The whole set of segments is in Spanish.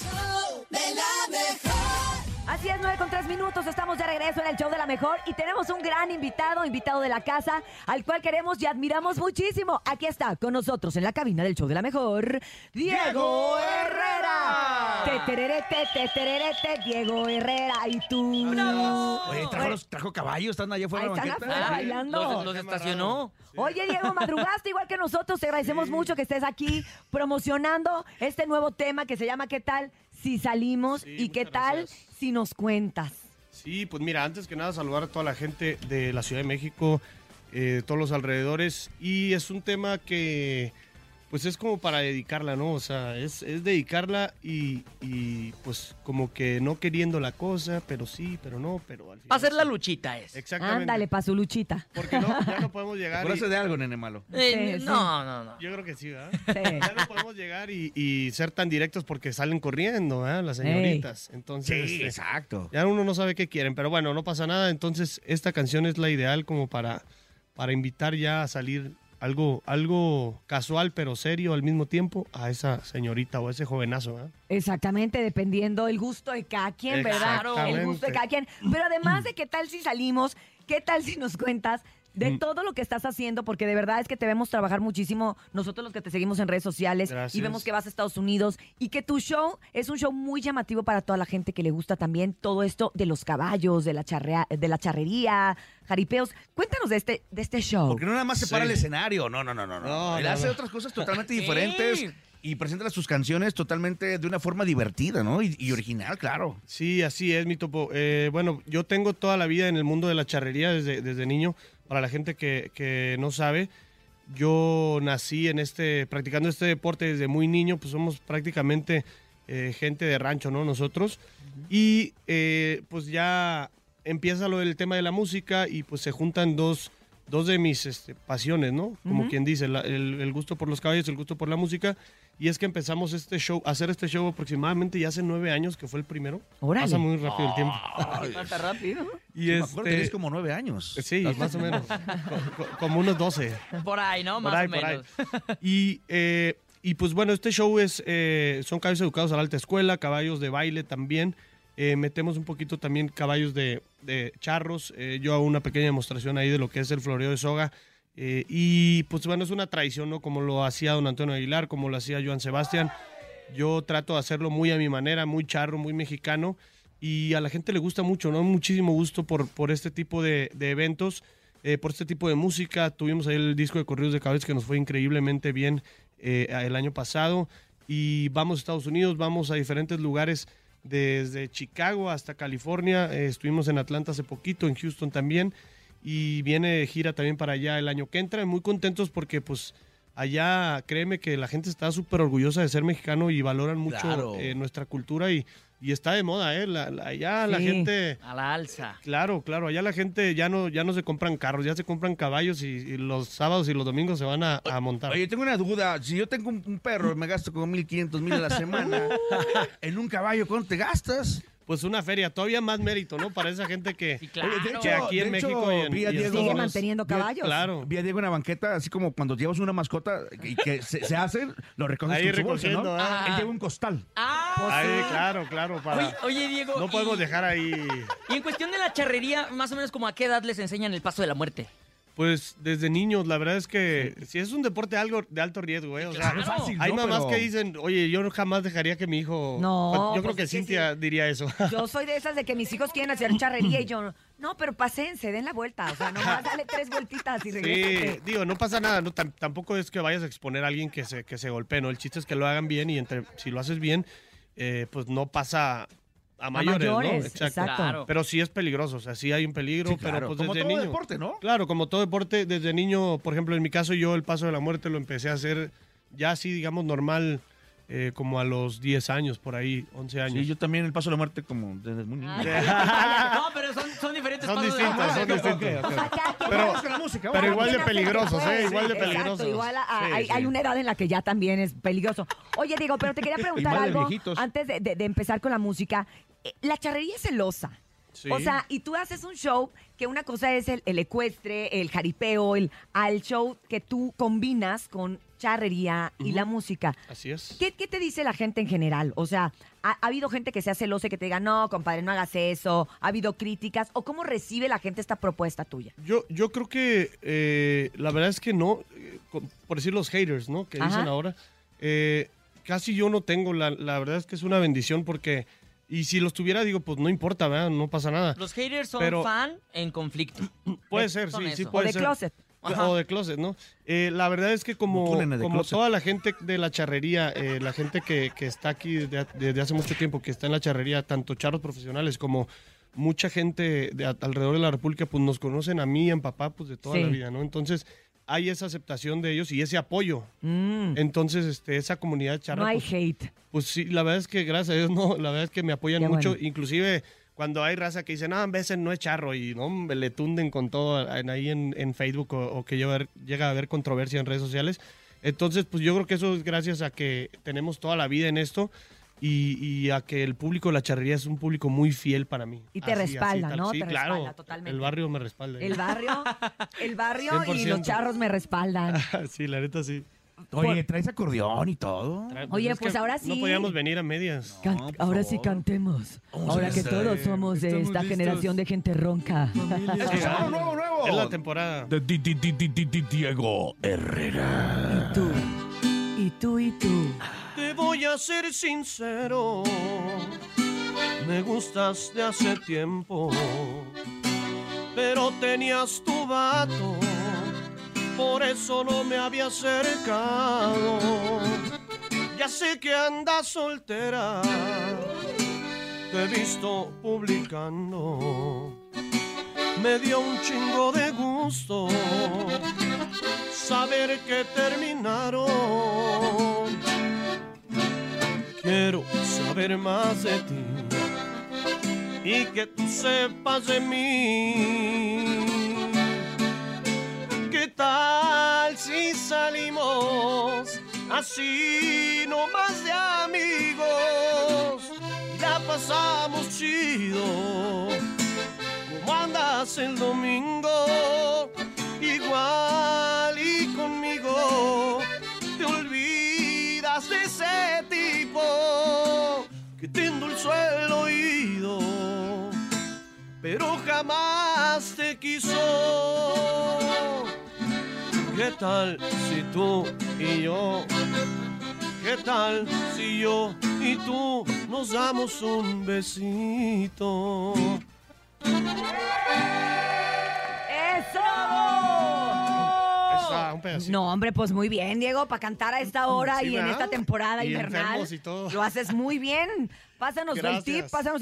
show de la mejor. Así es, 9:03, estamos de regreso en el show de la mejor y tenemos un gran invitado, de la casa, al cual queremos y admiramos muchísimo. Aquí está con nosotros en la cabina del show de la mejor, Diego Herrera. Diego Herrera, y tú. ¡Bravo! Oye, trajo caballos, están allá afuera. Ahí están afuera bailando. Los estacionó. Sí. Oye, Diego, madrugaste igual que nosotros. Te agradecemos mucho que estés aquí promocionando este nuevo tema que se llama ¿Qué tal si salimos? Sí, y ¿qué tal si nos cuentas? Sí, pues mira, antes que nada saludar a toda la gente de la Ciudad de México, todos los alrededores. Y es un tema que pues es como para dedicarla, ¿no? O sea, es dedicarla y pues como que no queriendo la cosa, pero sí, pero no, pero al final... Para hacer la luchita es. Exactamente. Ándale, para su luchita. Porque no, ya no podemos llegar... Por eso de algo, nene malo. Sí. No. Yo creo que sí, ¿verdad? Sí. Ya no podemos llegar y ser tan directos porque salen corriendo, ¿verdad? Las señoritas. Entonces, sí, exacto. Ya uno no sabe qué quieren, pero bueno, no pasa nada. Entonces, esta canción es la ideal como para invitar ya a salir... Algo casual pero serio al mismo tiempo a esa señorita o a ese jovenazo, ¿eh? Exactamente, dependiendo el gusto de cada quien, ¿verdad? El gusto de cada quien. Pero además de qué tal si salimos, qué tal si nos cuentas de todo lo que estás haciendo, porque de verdad es que te vemos trabajar muchísimo, nosotros los que te seguimos en redes sociales. Gracias. Y vemos que vas a Estados Unidos y que tu show es un show muy llamativo para toda la gente que le gusta también todo esto de los caballos, de la charrería, jaripeos. Cuéntanos de este show. Porque no nada más se para el escenario, no. Él hace otras cosas totalmente diferentes y presenta sus canciones totalmente de una forma divertida, ¿no? Y original, claro. Sí, así es, mi topo. Bueno, yo tengo toda la vida en el mundo de la charrería desde niño. Para la gente que no sabe, yo nací practicando este deporte desde muy niño, pues somos prácticamente gente de rancho, ¿no? Nosotros. Y pues ya empieza lo del tema de la música y pues se juntan dos de mis pasiones, ¿no? Como quien dice, el gusto por los caballos, el gusto por la música. Y es que empezamos a hacer este show aproximadamente ya hace 9 años, que fue el primero. ¡Órale! Pasa muy rápido el tiempo. Pasa rápido. Y me acuerdo que tenés como 9 años. Sí, más o menos. Como unos 12. Por ahí, ¿no? Más o menos. Y pues bueno, este show son caballos educados a la alta escuela, caballos de baile también. Metemos un poquito también caballos de charros. Yo hago una pequeña demostración ahí de lo que es el floreo de soga. Y pues bueno, es una tradición, ¿no? Como lo hacía don Antonio Aguilar, como lo hacía Joan Sebastián. Yo trato de hacerlo muy a mi manera, muy charro, muy mexicano, y a la gente le gusta mucho, ¿no? Muchísimo gusto por este tipo de eventos, por este tipo de música. Tuvimos ahí el disco de Corridos de Caballos que nos fue increíblemente bien el año pasado, y vamos a Estados Unidos, vamos a diferentes lugares, desde Chicago hasta California. Estuvimos en Atlanta hace poquito, en Houston también. Y viene de gira también para allá el año que entra. Muy contentos porque pues allá, créeme que la gente está súper orgullosa de ser mexicano y valoran mucho nuestra cultura y está de moda, ¿eh? Allá la gente... a la alza. Claro. Allá la gente ya no se compran carros, ya se compran caballos y los sábados y los domingos se van a montar. Oye, tengo una duda. Si yo tengo un perro, me gasto como 1,500 mil a la semana. En un caballo, ¿cuánto te gastas? Pues una feria, todavía más mérito, ¿no? Para esa gente que, sí, claro. Oye, que aquí en México sigue manteniendo caballos. Claro. Vi a Diego en la banqueta, así como cuando llevas una mascota y que se hacen, lo recoges ahí con su bolsa, ¿no? Él lleva un costal. Ahí, claro. Oye, Diego. No podemos dejar ahí. Y en cuestión de la charrería, más o menos como a qué edad les enseñan el paso de la muerte. Pues desde niños, la verdad es que si es un deporte algo de alto riesgo, ¿eh? O sea, es fácil, hay mamás que dicen, oye, yo jamás dejaría que mi hijo... No. Yo creo que Cintia diría eso. Yo soy de esas de que mis hijos quieren hacer charrería y yo... No, pero pásense, den la vuelta, o sea, nomás dale 3 vueltitas y regrésate. Sí, digo, no pasa nada, no, tampoco es que vayas a exponer a alguien que se golpee, ¿no? El chiste es que lo hagan bien y si lo haces bien, pues no pasa... A mayores, ¿no? Exacto. Claro. Pero sí es peligroso, o sea, sí hay un peligro, sí, claro. Pero pues como desde niño. Como todo deporte, ¿no? Claro, como todo deporte, desde niño, por ejemplo, en mi caso yo el paso de la muerte lo empecé a hacer ya así, digamos, normal, como a los 10 años, por ahí, 11 años. Sí, yo también el paso de la muerte como desde muy niño. No, pero son diferentes pasos. Son distintos. Pero igual de peligrosos, ¿eh? Igual de peligrosos. Igual hay una edad en la que ya también es peligroso. Oye, Diego, pero te quería preguntar algo antes de empezar con la música. La charrería es celosa. Sí. O sea, y tú haces un show que una cosa es el ecuestre, el jaripeo, al show que tú combinas con charrería y la música. Así es. ¿Qué te dice la gente en general? O sea, ¿ha habido gente que sea celosa y que te diga, no, compadre, no hagas eso? ¿Ha habido críticas? ¿O cómo recibe la gente esta propuesta tuya? Yo creo que la verdad es que no, por decir los haters, ¿no? Que dicen ahora, casi yo no tengo, la verdad es que es una bendición porque... Y si los tuviera, digo, pues no importa, ¿verdad? No pasa nada. Los haters son fan en conflicto. Puede ser, sí, sí puede ser. O de closet. Ajá. O de closet, ¿no? La verdad es que como toda la gente de la charrería, la gente que está aquí desde hace mucho tiempo, que está en la charrería, tanto charros profesionales como mucha gente de alrededor de la República, pues nos conocen a mí y a mi papá pues de toda la vida, ¿no? Entonces... hay esa aceptación de ellos y ese apoyo. Entonces, esa comunidad charra... No hay hate. Pues sí, la verdad es que gracias a Dios no, la verdad es que me apoyan mucho. Bueno. Inclusive cuando hay raza que dice, no, a veces no es charro y no le tunden con todo ahí en Facebook o que llega a haber controversia en redes sociales. Entonces, pues yo creo que eso es gracias a que tenemos toda la vida en esto. Y a que el público de la charrería es un público muy fiel para mí. Y te respalda, ¿no? Sí, te claro, respalda totalmente. El barrio me respalda. ¿Eh? El barrio 100%. Y los charros me respaldan. Sí, la neta sí. Oye, ¿traes acordeón y todo? Oye, pues ahora sí. No podíamos venir a medias. No, ahora sí cantemos. Ahora que todos somos de esta generación de gente ronca. ¡Nuevo! Es la temporada. De Diego Herrera. Y tú. Y tú, y tú. Te voy a ser sincero, me gustas de hace tiempo, pero tenías tu vato, por eso no me había acercado. Ya sé que andas soltera, te he visto publicando, me dio un chingo de gusto saber que terminaron. Quiero saber más de ti y que tú sepas de mí. ¿Qué tal si salimos así nomás de amigos? La pasamos chido. ¿Cómo andas el domingo? Igual y conmigo te olvidas de ese tipo que te endulzó el oído, pero jamás te quiso. ¿Qué tal si tú y yo? ¿Qué tal si yo y tú nos damos un besito? No, hombre, pues muy bien, Diego, para cantar a esta hora sí, y ¿verdad? En esta temporada y invernal. Y todo. Lo haces muy bien. Pásanos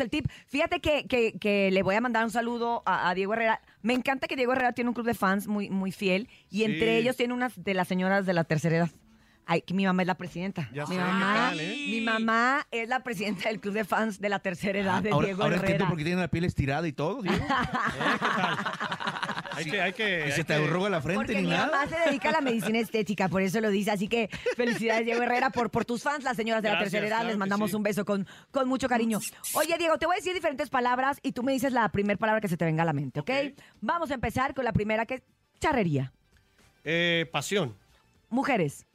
el tip. Fíjate que le voy a mandar un saludo a Diego Herrera. Me encanta que Diego Herrera tiene un club de fans muy, muy fiel y entre ellos tiene una de las señoras de la tercera edad. Ay, que mi mamá es la presidenta. Mi mamá es la presidenta del club de fans de la tercera edad de Diego Herrera. Ahora es que porque tiene la piel estirada y todo, Diego. ¿Qué tal? Hay que se te arruga la frente porque ni nada. Mi mamá se dedica a la medicina estética, por eso lo dice. Así que felicidades, Diego Herrera, por tus fans, las señoras de la tercera edad. Claro, les mandamos un beso con mucho cariño. Oye, Diego, te voy a decir diferentes palabras y tú me dices la primera palabra que se te venga a la mente, ¿ok? Vamos a empezar con la primera, que es charrería. Pasión. Mujeres.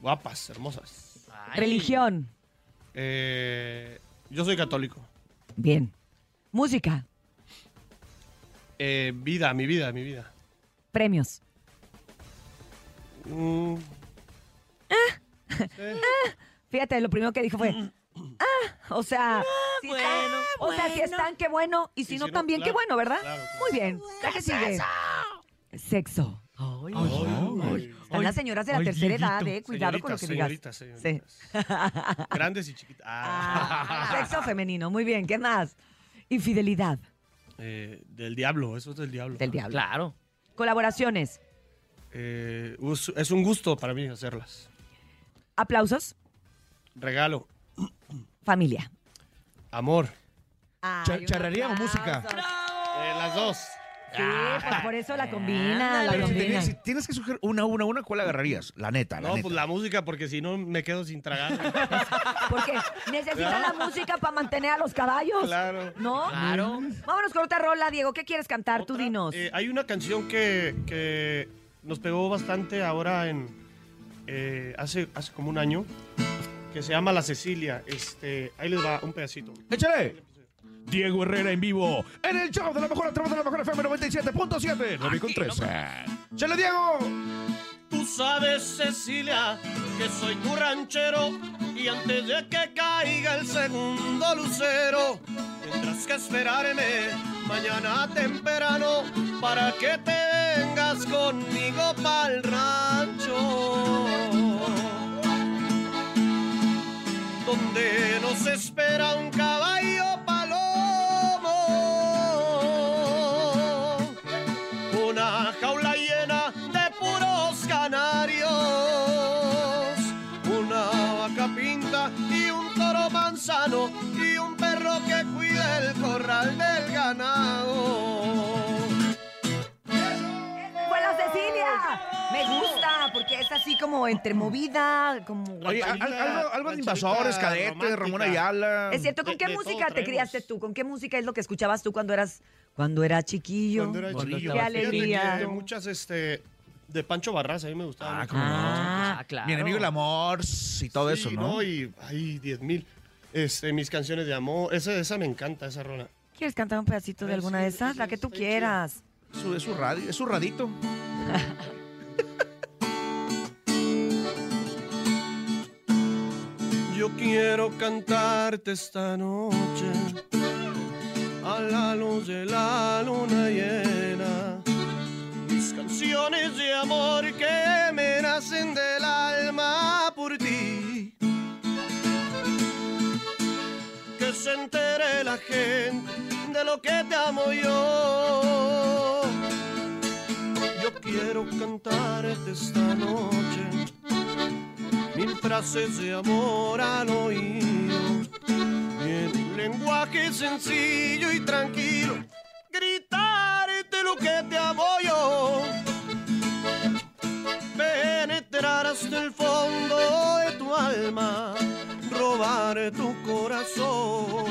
Guapas, hermosas. Ay. Religión. Yo soy católico. Bien. Música. Vida, mi vida, mi vida. Premios. Fíjate, lo primero que dijo fue... o sea... si bueno, están, bueno. O sea, si están, qué bueno. Y si no, también, claro, qué bueno, ¿verdad? Claro, claro. Muy bien. ¿La que sigue? Sexo. Están las señoras de la tercera edad, cuidado con lo que digas. Señoritas. Sí. Grandes y chiquitas. Sexo femenino, muy bien, ¿qué más? Infidelidad. Del diablo, eso es del diablo. Del diablo. Claro. Colaboraciones. Es un gusto para mí hacerlas. Aplausos. Regalo. Familia. Amor. ¿Charrería o música? Las dos. Sí, pues por eso la combina, la combina. Si tienes que sugerir una, ¿cuál agarrarías? La neta, No, pues la música, porque si no me quedo sin tragar. Porque necesitas la música para mantener a los caballos. Claro. ¿No? Claro. Vámonos con otra rola, Diego. ¿Qué quieres cantar? Tú dinos. Hay una canción que nos pegó bastante ahora hace como un año, que se llama La Cecilia. Ahí les va un pedacito. ¡Échale! Diego Herrera en vivo en el show de La Mejor, a través de La Mejor FM 97.7, 9.13. ¡Chale, Diego! Tú sabes, Cecilia, que soy tu ranchero, y antes de que caiga el segundo lucero tendrás que esperarme mañana temprano para que te vengas conmigo pa'l rancho, donde nos espera un caballo y un perro que cuida el corral del ganado. ¡Fue La Cecilia! Me gusta, porque es así como entre movida, como... Oye, algo de Invasores, Cadetes, Ramón Ayala... Es cierto, ¿con qué música te criaste tú? ¿Con qué música es lo que escuchabas tú cuando eras chiquillo? Cuando era chiquillo. ¡Qué alegría! De muchas, de Pancho Barras, a mí me gustaba. Ah, claro. Mi enemigo el amor y todo eso, ¿no? No, y hay 10,000... mis canciones de amor, esa me encanta, esa rola. ¿Quieres cantar un pedacito de alguna de esas? La que tú quieras. Es su radito. Yo quiero cantarte esta noche a la luz de la luna llena mis canciones de amor que me nacen del alma por ti. Que se entere la gente de lo que te amo yo. Yo quiero cantarte esta noche 1000 frases de amor al oído, y en un lenguaje sencillo y tranquilo gritarte lo que te amo yo. Penetrar hasta el fondo de tu alma, robar tu corazón.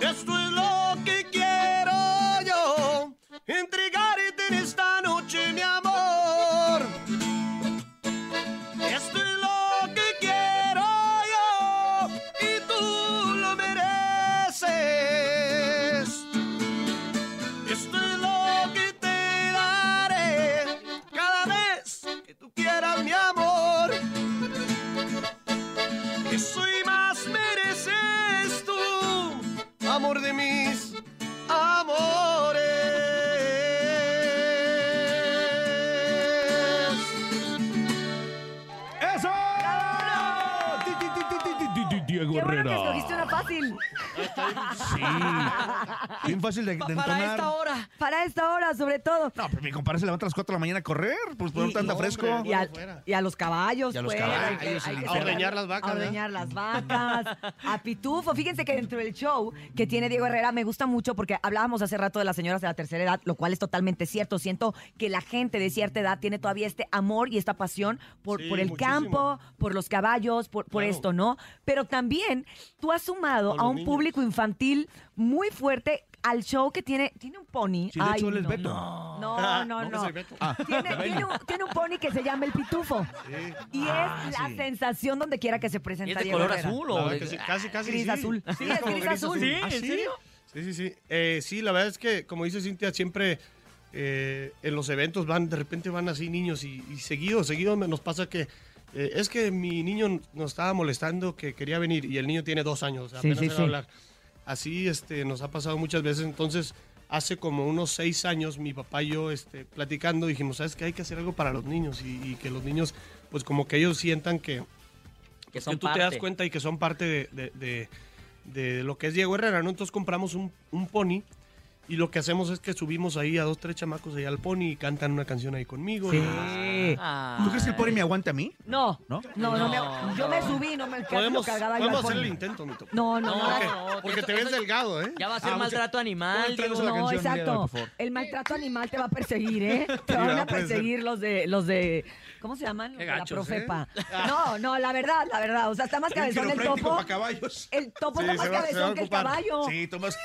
Esto es lo que quiero yo, entregarte en esta noche, mi amor. Esto es lo que quiero yo, y tú lo mereces. Esto es lo que te daré cada vez que tú quieras, mi amor. Eso y más mereces tú, amor de mis amores. ¡Eso! Diego Herrera. Qué bueno que escogiste una fácil. Sí. Bien fácil de entonar. Para esta hora, sobre todo. No, pero mi compadre se levanta a las 4 de la mañana a correr, pues por tanta fresco. Y a los caballos, a ordeñar las vacas. A Pitufo. Fíjense que dentro del show que tiene Diego Herrera me gusta mucho, porque hablábamos hace rato de las señoras de la tercera edad, lo cual es totalmente cierto. Siento que la gente de cierta edad tiene todavía este amor y esta pasión por el campo, por los caballos, por esto, ¿no? Pero también tú has sumado a un público infantil muy fuerte al show que tiene un pony. Sí, de hecho, él es Beto. No. Tiene un pony que se llama El Pitufo. Sí. Y es la sensación donde quiera que se presenta. ¿Y es de Diego color Herrera? Azul o casi gris, sí. Azul. Sí, es gris azul. Sí, ¿en serio? Sí. Sí, la verdad es que, como dice Cintia, siempre en los eventos de repente van así niños y seguido nos pasa que es que mi niño nos estaba molestando que quería venir, y el niño tiene 2 años, o sea, apenas sabe hablar. Así nos ha pasado muchas veces. Entonces, hace como unos 6 años, mi papá y yo platicando dijimos, ¿sabes qué? Hay que hacer algo para los niños y que los niños, pues como que ellos sientan que son tú parte. Te das cuenta y que son parte de lo que es Diego Herrera, ¿no? Entonces compramos un pony Y lo que hacemos es que subimos ahí a 2, 3 chamacos allá al Pony y cantan una canción ahí conmigo. Sí. Y... ¿Tú crees que el Pony me aguanta a mí? No. ¿No? No me aguanta. Yo me subí, no me cargaba yo al Pony. Podemos hacer el intento, mi topo. No, porque te ves delgado, ¿eh? Ya va a ser maltrato animal. No, exacto. El maltrato animal te va a perseguir, ¿eh? Te van a perseguir los de... ¿Cómo se llaman? La Profepa. No, la verdad. O sea, está más cabezón el topo. El topo está más cabezón que el caballo. Sí, Tomás...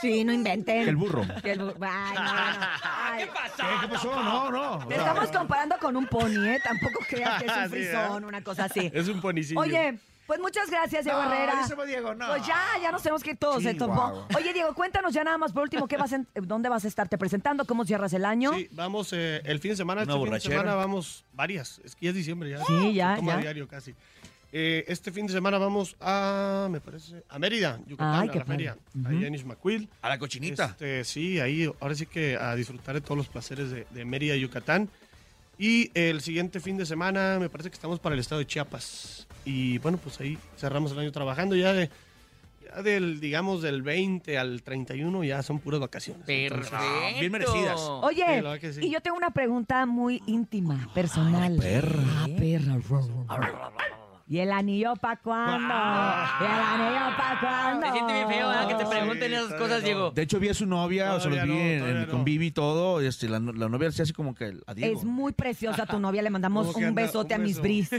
Sí, no inventen. Que el burro. Ay, no. Ay. ¿Qué pasó? ¿Qué pasó? No. Te estamos comparando con un pony, ¿eh? Tampoco creas que es un frisón, una cosa así. Es un ponicillo. Oye, pues muchas gracias, Diego Herrera. Diego, no. Pues ya nos tenemos que ir todos, ¿eh? Wow. Oye, Diego, cuéntanos ya nada más por último, ¿dónde vas a estarte presentando? ¿Cómo cierras el año? Sí, vamos el fin de semana. Vamos varias. Es que ya es diciembre ya. Sí, ya. Como diario casi. Este fin de semana vamos a Mérida, Yucatán, a la feria, a Yanis Macuil. A la cochinita. Sí, ahí, ahora sí que a disfrutar de todos los placeres de Mérida, Yucatán. Y el siguiente fin de semana me parece que estamos para el estado de Chiapas. Y bueno, pues ahí cerramos el año trabajando ya del 20 al 31 ya son puras vacaciones. Perfecto. Entonces, bien merecidas. Oye, sí, sí. Y yo tengo una pregunta muy íntima, personal. Perra. ¿Y el anillo para cuándo? Se siente bien feo, ¿verdad? Que te pregunten esas cosas, no. Diego. De hecho, vi a su novia, todavía se los vi en el convivio y todo. La novia se hace como que a Diego. Es muy preciosa tu novia, le mandamos un besote a mis bris. Sí.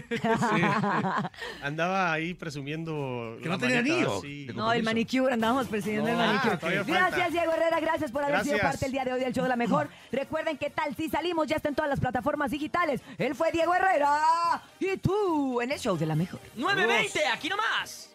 Andaba ahí presumiendo... ¿Que no tenía anillo? Sí. No, el manicure, andábamos presumiendo el manicure. Gracias, Diego Herrera, gracias por haber sido parte el día de hoy del Show de La Mejor. Recuerden que tal si salimos, ya está en todas las plataformas digitales. Él fue Diego Herrera y tú en el Show de La Mejor. 9:20, aquí nomás.